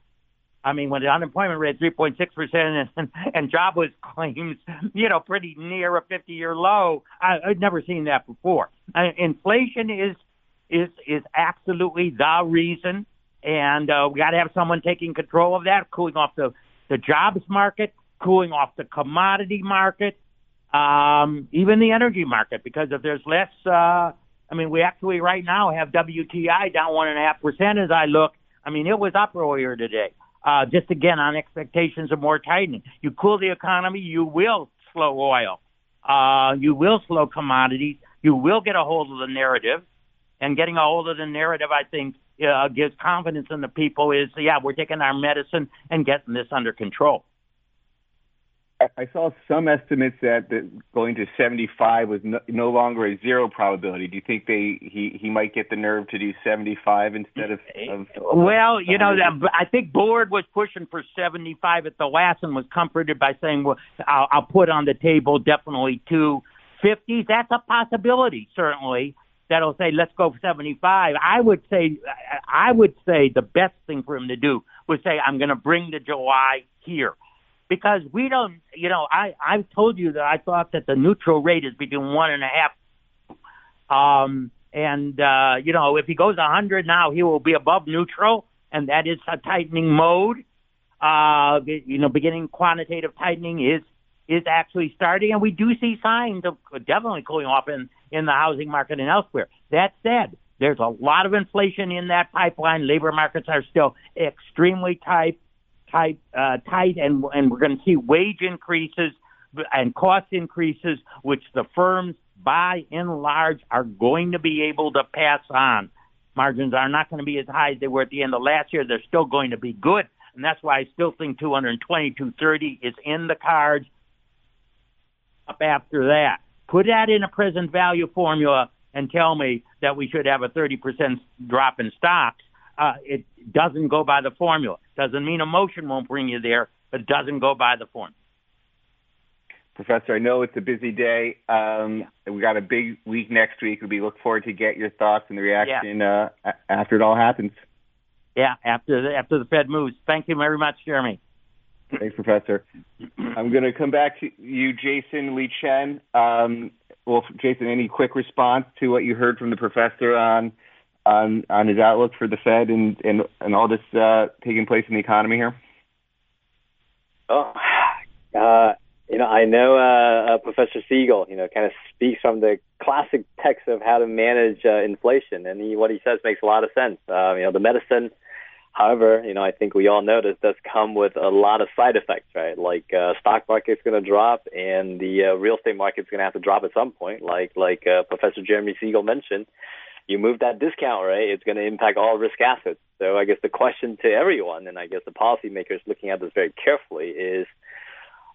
I mean, when the unemployment rate is three point six percent and, and jobless claims, you know, pretty near a fifty-year low, I, I'd never seen that before. I, inflation is is is absolutely the reason, and uh, we got to have someone taking control of that, cooling off the, the jobs market, cooling off the commodity market, um, even the energy market, because if there's less, uh, I mean, we actually right now have W T I down one point five percent as I look. I mean, it was up earlier today. Uh, just again on expectations of more tightening. You cool the economy, you will slow oil. Uh, you will slow commodities. You will get a hold of the narrative. And getting a hold of the narrative, I think, uh, gives confidence in the people is, yeah, we're taking our medicine and getting this under control. I saw some estimates that going to seventy-five was no, no longer a zero probability. Do you think they he, he might get the nerve to do seventy-five instead of? of well, you know, I think Bullard was pushing for seventy-five at the last and was comforted by saying, "Well, I'll, I'll put on the table definitely two fifties." That's a possibility, certainly. That'll say, "Let's go seventy-five." I would say, I would say the best thing for him to do was say, "I'm going to bring the July here." Because we don't, you know, I, I've told you that I thought that the neutral rate is between one and a half. Um, and, uh, you know, if he goes one hundred now, he will be above neutral. And that is a tightening mode. Uh, you know, beginning quantitative tightening is is actually starting. And we do see signs of definitely cooling off in, in the housing market and elsewhere. That said, there's a lot of inflation in that pipeline. Labor markets are still extremely tight. Tight, uh, tight, and and we're going to see wage increases and cost increases, which the firms, by and large, are going to be able to pass on. Margins are not going to be as high as they were at the end of last year. They're still going to be good, and that's why I still think two twenty, two thirty is in the cards. Up after that, put that in a present value formula and tell me that we should have a thirty percent drop in stocks. Uh, it doesn't go by the formula. Doesn't mean emotion won't bring you there, but it doesn't go by the formula. Professor, I know it's a busy day. Um, yeah. We got a big week next week. We look forward to get your thoughts and the reaction yeah. uh, after it all happens. Yeah, after the, after the Fed moves. Thank you very much, Jeremy. Thanks, Professor. I'm going to come back to you, Jason, Li Chen. Um, well, Jason, any quick response to what you heard from the professor on On, on his outlook for the Fed and, and, and all this uh, taking place in the economy here? Oh, uh, you know, I know uh, uh, Professor Siegel, you know, kind of speaks from the classic text of how to manage uh, inflation. And he, what he says makes a lot of sense. Uh, you know, the medicine, however, you know, I think we all know this does come with a lot of side effects, right? Like uh, stock market's going to drop and the uh, real estate market's going to have to drop at some point, like, like uh, Professor Jeremy Siegel mentioned. You move that discount rate, it's going to impact all risk assets. So I guess the question to everyone, and I guess the policymakers looking at this very carefully, is,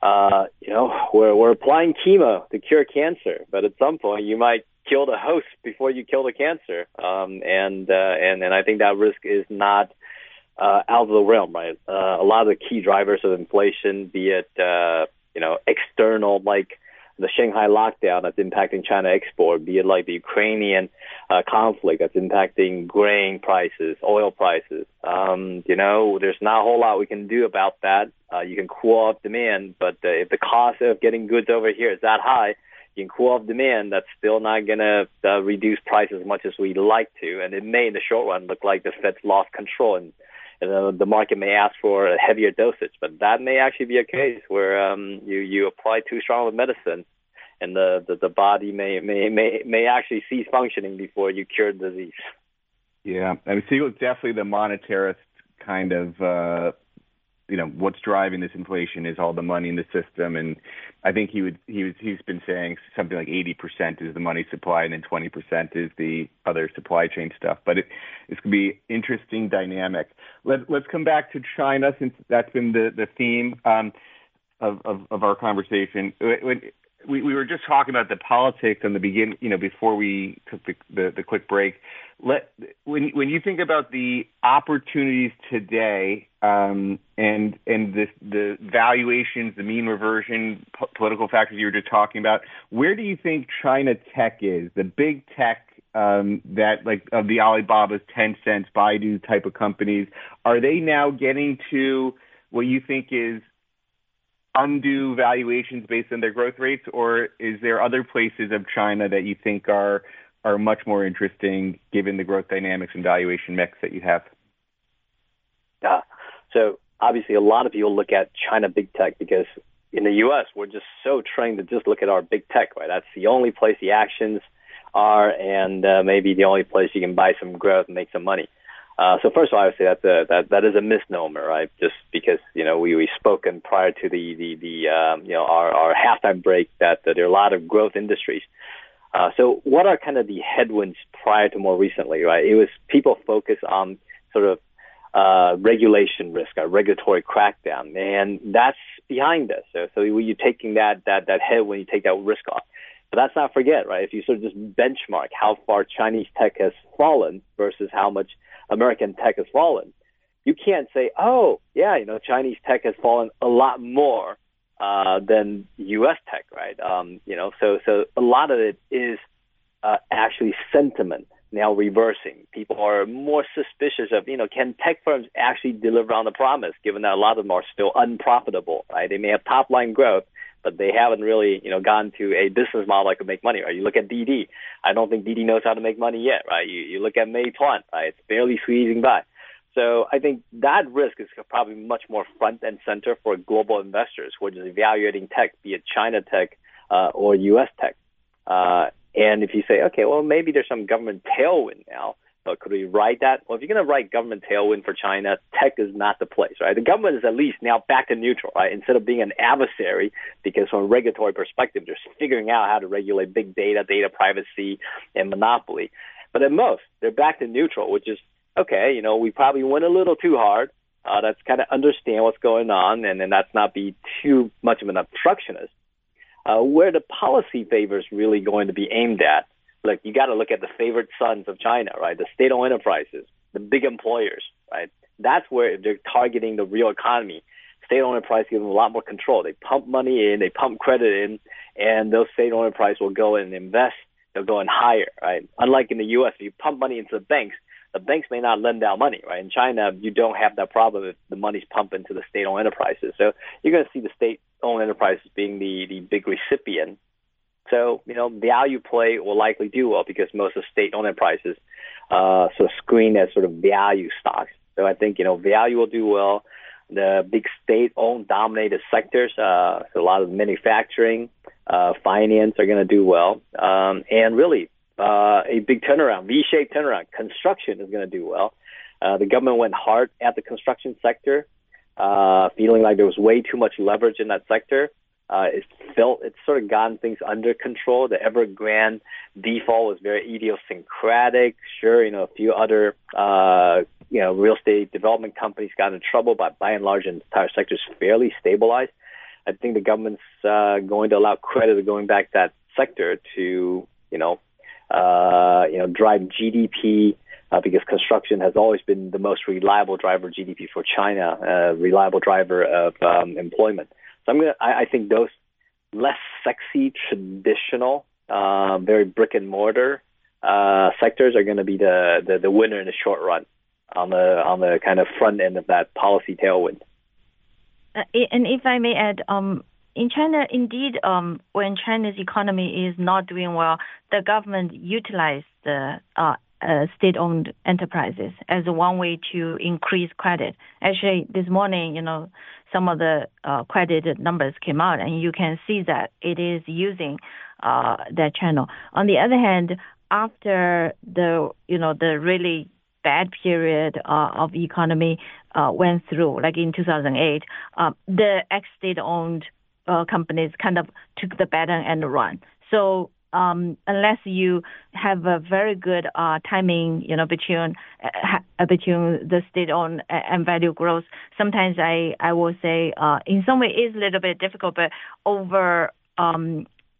uh, you know, we're we're applying chemo to cure cancer, but at some point you might kill the host before you kill the cancer, um, and uh, and and I think that risk is not uh, out of the realm, right? Uh, a lot of the key drivers of inflation, be it uh, you know external, like the Shanghai lockdown that's impacting China export, be it like the Ukrainian uh, conflict that's impacting grain prices, oil prices. Um, you know, there's not a whole lot we can do about that. Uh, you can cool off demand, but uh, if the cost of getting goods over here is that high, you can cool off demand. That's still not going to uh, reduce prices as much as we'd like to. And it may, in the short run, look like the Fed's lost control and And the market may ask for a heavier dosage, but that may actually be a case where um, you, you apply too strong of medicine, and the, the, the body may, may may may actually cease functioning before you cure the disease. Yeah, I mean, Siegel's definitely the monetarist kind of, uh, you know, what's driving this inflation is all the money in the system, and I think he would he was he's been saying something like eighty percent is the money supply, and then twenty percent is the other supply chain stuff. But it it's gonna be interesting dynamic. Let, let's come back to China, since that's been the, the theme um, of, of, of our conversation. When, we, we were just talking about the politics in the begin, you know, before we took the, the, the quick break. Let when when you think about the opportunities today um, and and the the valuations, the mean reversion, po- political factors you were just talking about, where do you think China tech is? The big tech um, that like of the Alibaba's, Tencent's, Baidu type of companies, are they now getting to what you think is undue valuations based on their growth rates, or is there other places of China that you think are are much more interesting given the growth dynamics and valuation mix that you have? Yeah. So obviously a lot of people look at China big tech because in the U S we're just so trained to just look at our big tech, right? That's the only place the actions are and uh, maybe the only place you can buy some growth and make some money. Uh, so first of all, I would say that's a, that, that is a misnomer, right? Just because, you know, we, we spoke in prior to the, the, the um, you know, our, our halftime break that, that there are a lot of growth industries. Uh, so what are kind of the headwinds prior to more recently, right? It was people focus on sort of uh, regulation risk, a regulatory crackdown, and that's behind us. So, so you're taking that, that, that headwind, you take that risk off. But let's not forget, right, if you sort of just benchmark how far Chinese tech has fallen versus how much American tech has fallen, you can't say, oh, yeah, you know, Chinese tech has fallen a lot more Uh, than U S tech, right? Um, you know, so so a lot of it is uh, actually sentiment now reversing. People are more suspicious of, you know, can tech firms actually deliver on the promise, given that a lot of them are still unprofitable, right? They may have top-line growth, but they haven't really, you know, gone to a business model that could make money, right? You look at Didi. I don't think Didi knows how to make money yet, right? You, you look at Meituan, right? It's barely squeezing by. So I think that risk is probably much more front and center for global investors who are just evaluating tech, be it China tech uh, or U S tech. Uh, and if you say, okay, well, maybe there's some government tailwind now, but could we ride that? Well, if you're going to ride government tailwind for China, tech is not the place, right? The government is at least now back to neutral, right? Instead of being an adversary, because from a regulatory perspective, they're figuring out how to regulate big data, data privacy, and monopoly. But at most, they're back to neutral, which is, okay, you know, we probably went a little too hard. Uh, that's kind of understand what's going on, and then that's not be too much of an obstructionist. Uh, where the policy favor is really going to be aimed at, look, you got to look at the favored sons of China, right? The state-owned enterprises, the big employers, right? That's where they're targeting the real economy. State-owned enterprise gives them a lot more control. They pump money in, they pump credit in, and those state-owned enterprises will go and invest. They'll go and hire, right? Unlike in the U S, if you pump money into the banks, the banks may not lend out money, right? In China, you don't have that problem if the money's pumped into the state-owned enterprises. So you're going to see the state-owned enterprises being the, the big recipient. So, you know, value play will likely do well because most of state-owned enterprises uh, sort of screen as sort of value stocks. So I think, you know, value will do well. The big state-owned dominated sectors, uh, so a lot of manufacturing, uh, finance are going to do well. Um, and really, Uh, a big turnaround, V-shaped turnaround. Construction is going to do well. Uh, the government went hard at the construction sector, uh, feeling like there was way too much leverage in that sector. Uh, it felt it's sort of gotten things under control. The Evergrande default was very idiosyncratic. Sure, you know, a few other uh, you know real estate development companies got in trouble, but by and large, the entire sector is fairly stabilized. I think the government's uh, going to allow credit going back to that sector to you know. Uh, you know, drive G D P uh, because construction has always been the most reliable driver of G D P for China, uh, reliable driver of um, employment. So I'm gonna, I, I think those less sexy, traditional, uh, very brick and mortar uh, sectors are going to be the, the the winner in the short run on the on the kind of front end of that policy tailwind. Uh, and if I may add, um. In China, indeed, um, when China's economy is not doing well, the government utilized the uh, uh, state-owned enterprises as one way to increase credit. Actually, this morning, you know, some of the uh, credit numbers came out, and you can see that it is using uh, that channel. On the other hand, after the, you know, the really bad period uh, of economy uh, went through, like in two thousand eight, uh, the ex-state-owned Uh, companies kind of took the baton and run. So um, unless you have a very good uh, timing, you know, between uh, between the state-owned and value growth, sometimes I, I will say uh, in some way it's a little bit difficult, but over um,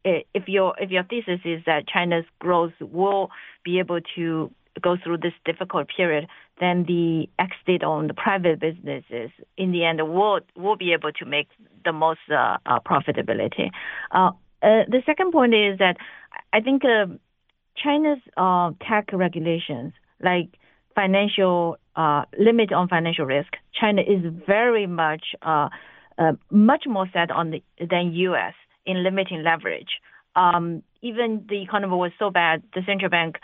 if your if your thesis is that China's growth will be able to go through this difficult period, then the exit on the private businesses in the end will will be able to make the most uh, uh, profitability. Uh, uh, the second point is that I think uh, China's uh, tech regulations, like financial uh, limit on financial risk, China is very much uh, uh, much more set on the, than U S in limiting leverage. Um, even the economy was so bad, the central bank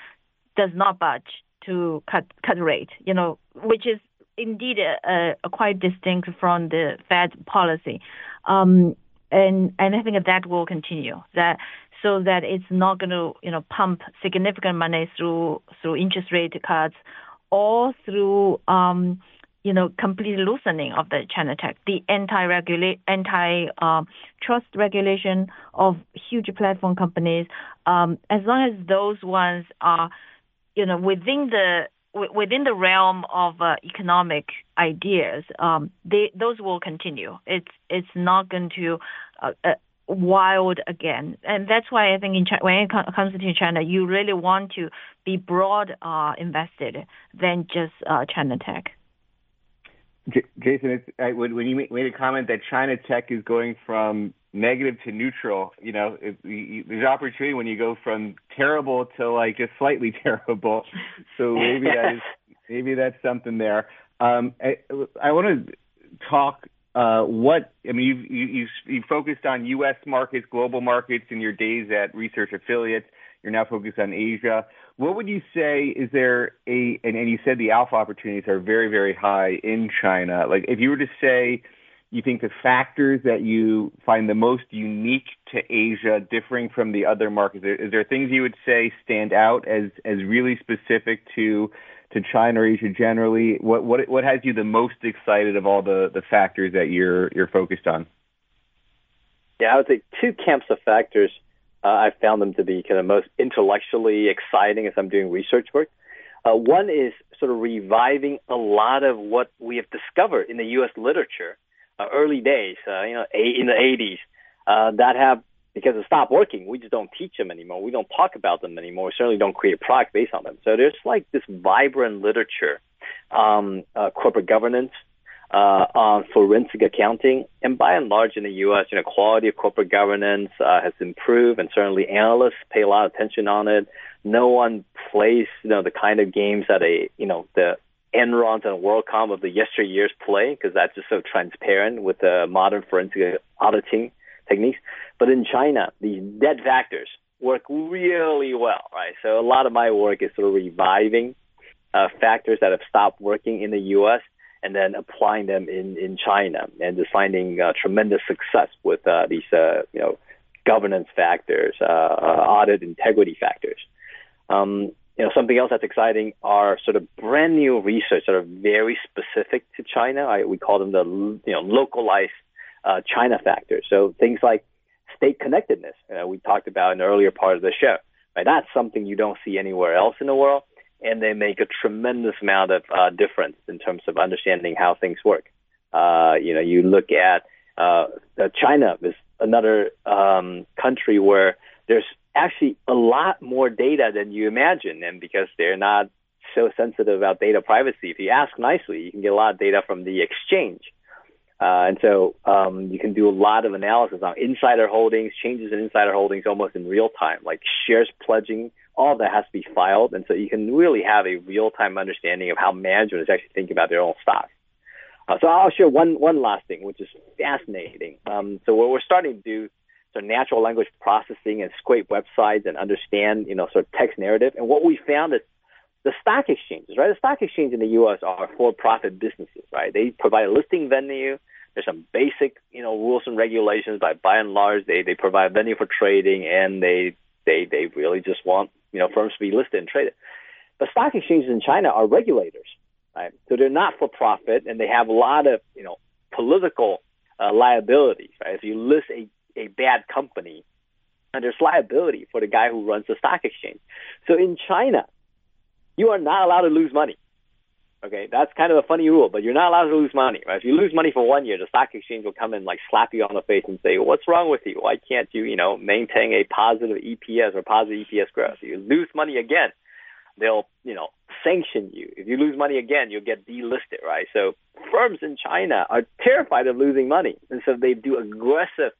does not budge to cut cut rate, you know, which is indeed a, a quite distinct from the Fed policy, um, and and I think that will continue. That so that it's not going to you know pump significant money through through interest rate cuts or through um, you know complete loosening of the China tech, the anti-regulate anti um, trust regulation of huge platform companies. Um, as long as those ones are You know, within the within the realm of uh, economic ideas, um, they, those will continue. It's it's not going to uh, uh, wild again, and that's why I think in China, when it comes to China, you really want to be broad uh, invested than just uh, China tech. J- Jason, it's, I, when you made a comment that China tech is going from negative to neutral, you know, it, you, there's opportunity when you go from terrible to like just slightly terrible. So maybe that is, maybe that's something there. Um, I, I want to talk uh, what I mean. You've, you you've, you've focused on U S markets, global markets in your days at Research Affiliates. You're now focused on Asia. What would you say is there a? And, and you said the alpha opportunities are very very high in China. Like if you were to say, you think the factors that you find the most unique to Asia differing from the other markets, is there things you would say stand out as, as really specific to to China or Asia generally? What what what has you the most excited of all the, the factors that you're you're focused on? Yeah, I would say two camps of factors. Uh, I found them to be kind of most intellectually exciting as I'm doing research work. Uh, one is sort of reviving a lot of what we have discovered in the U S literature. Uh, early days, uh, you know, in the eighties, uh, that have, because they stopped working, we just don't teach them anymore. We don't talk about them anymore. We certainly don't create products based on them. So there's like this vibrant literature on um, uh, corporate governance, uh, on forensic accounting. And by and large in the U S, you know, quality of corporate governance uh, has improved, and certainly analysts pay a lot of attention on it. No one plays, you know, the kind of games that a, you know, the Enron and WorldCom of the yesteryears play, because that's just so transparent with the modern forensic auditing techniques. But in China, these dead factors work really well, right? So a lot of my work is sort of reviving uh, factors that have stopped working in the U S and then applying them in, in China, and just finding uh, tremendous success with uh, these, uh, you know, governance factors, uh, audit integrity factors. Um, You know, something else that's exciting are sort of brand new research that are very specific to China. I, we call them the, you know, localized uh, China factors. So things like state connectedness, uh, we talked about in the earlier part of the show. Right? That's something you don't see anywhere else in the world, and they make a tremendous amount of uh, difference in terms of understanding how things work. Uh, you know, you look at uh, China is another um, country where there's actually a lot more data than you imagine, and because they're not so sensitive about data privacy, if you ask nicely, you can get a lot of data from the exchange. Uh, and so um, you can do a lot of analysis on insider holdings, changes in insider holdings almost in real time, like shares pledging, all that has to be filed. And so you can really have a real-time understanding of how management is actually thinking about their own stock. Uh, so I'll share one, one last thing, which is fascinating. Um, so what we're starting to do, so natural language processing, and scrape websites and understand, you know, sort of text narrative. And what we found is the stock exchanges, right? The stock exchanges in the U S are for-profit businesses, right? They provide a listing venue. There's some basic, you know, rules and regulations, but by and large, they, they provide a venue for trading, and they, they, they really just want, you know, firms to be listed and traded. But stock exchanges in China are regulators, right? So they're not for-profit, and they have a lot of, you know, political uh, liabilities, right? If you list a a bad company, and there's liability for the guy who runs the stock exchange. So in China, you are not allowed to lose money. Okay, that's kind of a funny rule, but you're not allowed to lose money, right? If you lose money for one year, the stock exchange will come and like slap you on the face and say, what's wrong with you? Why can't you, you know, maintain a positive E P S or positive E P S growth? You lose money again, they'll, you know, sanction you. If you lose money again, you'll get delisted, right? So firms in China are terrified of losing money. And so they do aggressive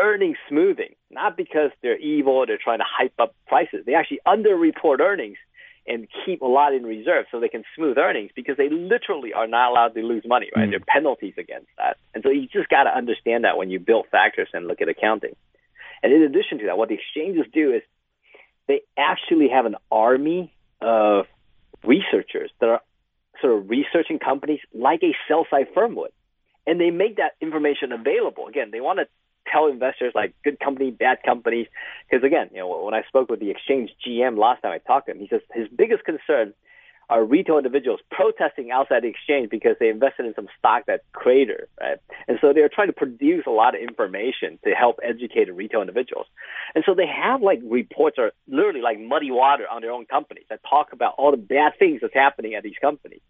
earnings smoothing, not because they're evil or they're trying to hype up prices. They actually underreport earnings and keep a lot in reserve so they can smooth earnings because they literally are not allowed to lose money, right? Mm. There are penalties against that. And so you just got to understand that when you build factors and look at accounting. And in addition to that, what the exchanges do is they actually have an army of researchers that are sort of researching companies like a sell-side firm would. And they make that information available. Again, they want to tell investors like good company, bad companies. Because again, you know, when I spoke with the exchange G M last time I talked to him, he says his biggest concern are retail individuals protesting outside the exchange because they invested in some stock that cratered, right? And so they're trying to produce a lot of information to help educate retail individuals. And so they have like reports are literally like Muddy Water on their own companies that talk about all the bad things that's happening at these companies.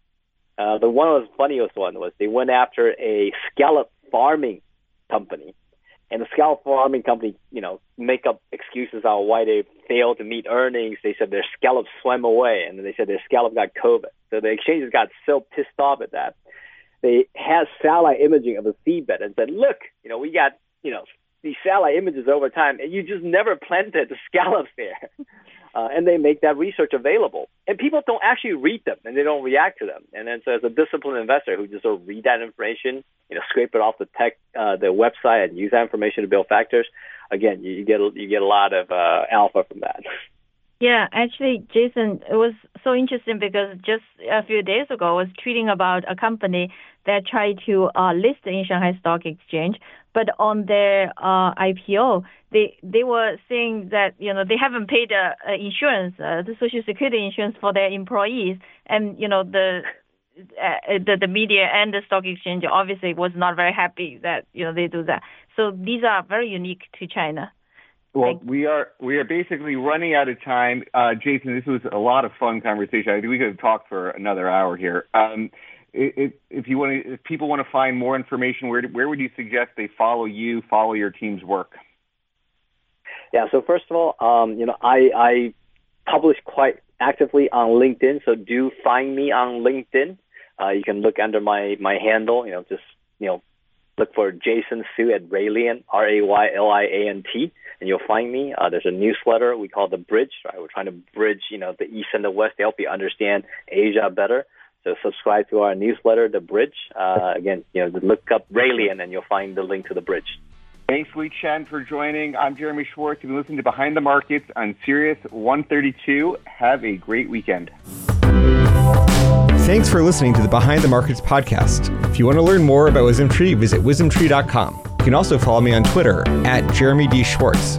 Uh, the one of the funniest one was they went after a scallop farming company. And the scallop farming company, you know, make up excuses on why they failed to meet earnings. They said their scallops swam away, and they said their scallop got COVID. So the exchanges got so pissed off at that. They had satellite imaging of the seabed and said, look, you know, we got, you know, these satellite images over time, and you just never planted the scallops there. Uh, and they make that research available. And people don't actually read them, and they don't react to them. And then so as a disciplined investor who just sort of read that information, you know, scrape it off the tech, uh, the website and use that information to build factors, again, you, you get you get a lot of uh, alpha from that. Yeah, actually, Jason, it was so interesting because just a few days ago, I was tweeting about a company that tried to uh, list in Shanghai Stock Exchange, but on their uh, I P O, they they were saying that, you know, they haven't paid uh, insurance, uh, the Social Security insurance for their employees, and you know the. Uh, the, the media and the stock exchange obviously was not very happy that, you know, they do that. So these are very unique to China. Well, like, we are we are basically running out of time. Uh, Jason, this was a lot of fun conversation. I think we could have talked for another hour here. Um, it, it, if you want to, if people want to find more information, where where would you suggest they follow you, follow your team's work? Yeah. So first of all, um, you know, I I publish quite actively on LinkedIn, so do find me on LinkedIn. Uh, you can look under my, my handle, you know, just, you know, look for Jason Hsu at Rayliant, R A Y L I A N T, and you'll find me. Uh, there's a newsletter we call The Bridge, right? We're trying to bridge, you know, the East and the West to help you understand Asia better. So subscribe to our newsletter, The Bridge. Uh, again, you know, look up Rayliant and you'll find the link to The Bridge. Thanks, Li Chen, for joining. I'm Jeremy Schwartz. You've been listening to Behind the Markets on Sirius one thirty-two. Have a great weekend. Thanks for listening to the Behind the Markets podcast. If you want to learn more about Wisdom Tree, visit wisdom tree dot com. You can also follow me on Twitter at Jeremy D. Schwartz.